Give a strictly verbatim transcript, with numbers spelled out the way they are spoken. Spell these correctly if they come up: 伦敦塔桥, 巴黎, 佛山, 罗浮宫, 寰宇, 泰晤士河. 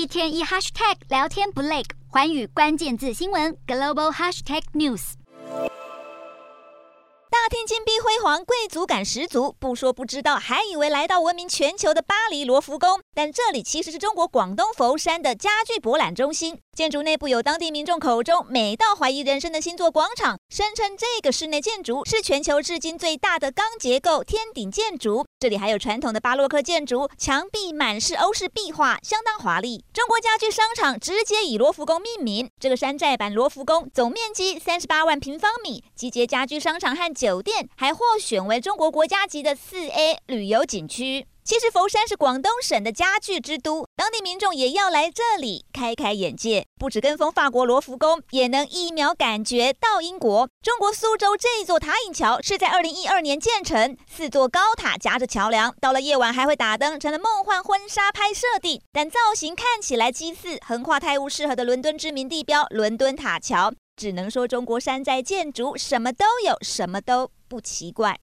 一天一 hashtag 聊天不累，寰宇关键字新闻 global hashtag news。大厅金碧辉煌，贵族感十足，不说不知道，还以为来到闻名全球的巴黎罗浮宫，但这里其实是中国广东佛山的家具博览中心。建筑内部有当地民众口中美到怀疑人生的星座广场，声称这个室内建筑是全球至今最大的钢结构天顶建筑。这里还有传统的巴洛克建筑，墙壁满是欧式壁画，相当华丽。中国家具商场直接以罗浮宫命名，这个山寨版罗浮宫总面积三十八万平方米，集结家居商场和酒酒店，还获选为中国国家级的四 A 旅游景区。其实佛山是广东省的家具之都，当地民众也要来这里开开眼界，不只跟风法国罗浮宫，也能一秒感觉到英国。中国苏州这一座塔影桥是在二零一二年建成，四座高塔夹着桥梁，到了夜晚还会打灯，成了梦幻婚纱拍摄地。但造型看起来祭祀横跨泰晤士河的伦敦知名地标伦敦塔桥。只能说中国山寨建筑什么都有，什么都不奇怪。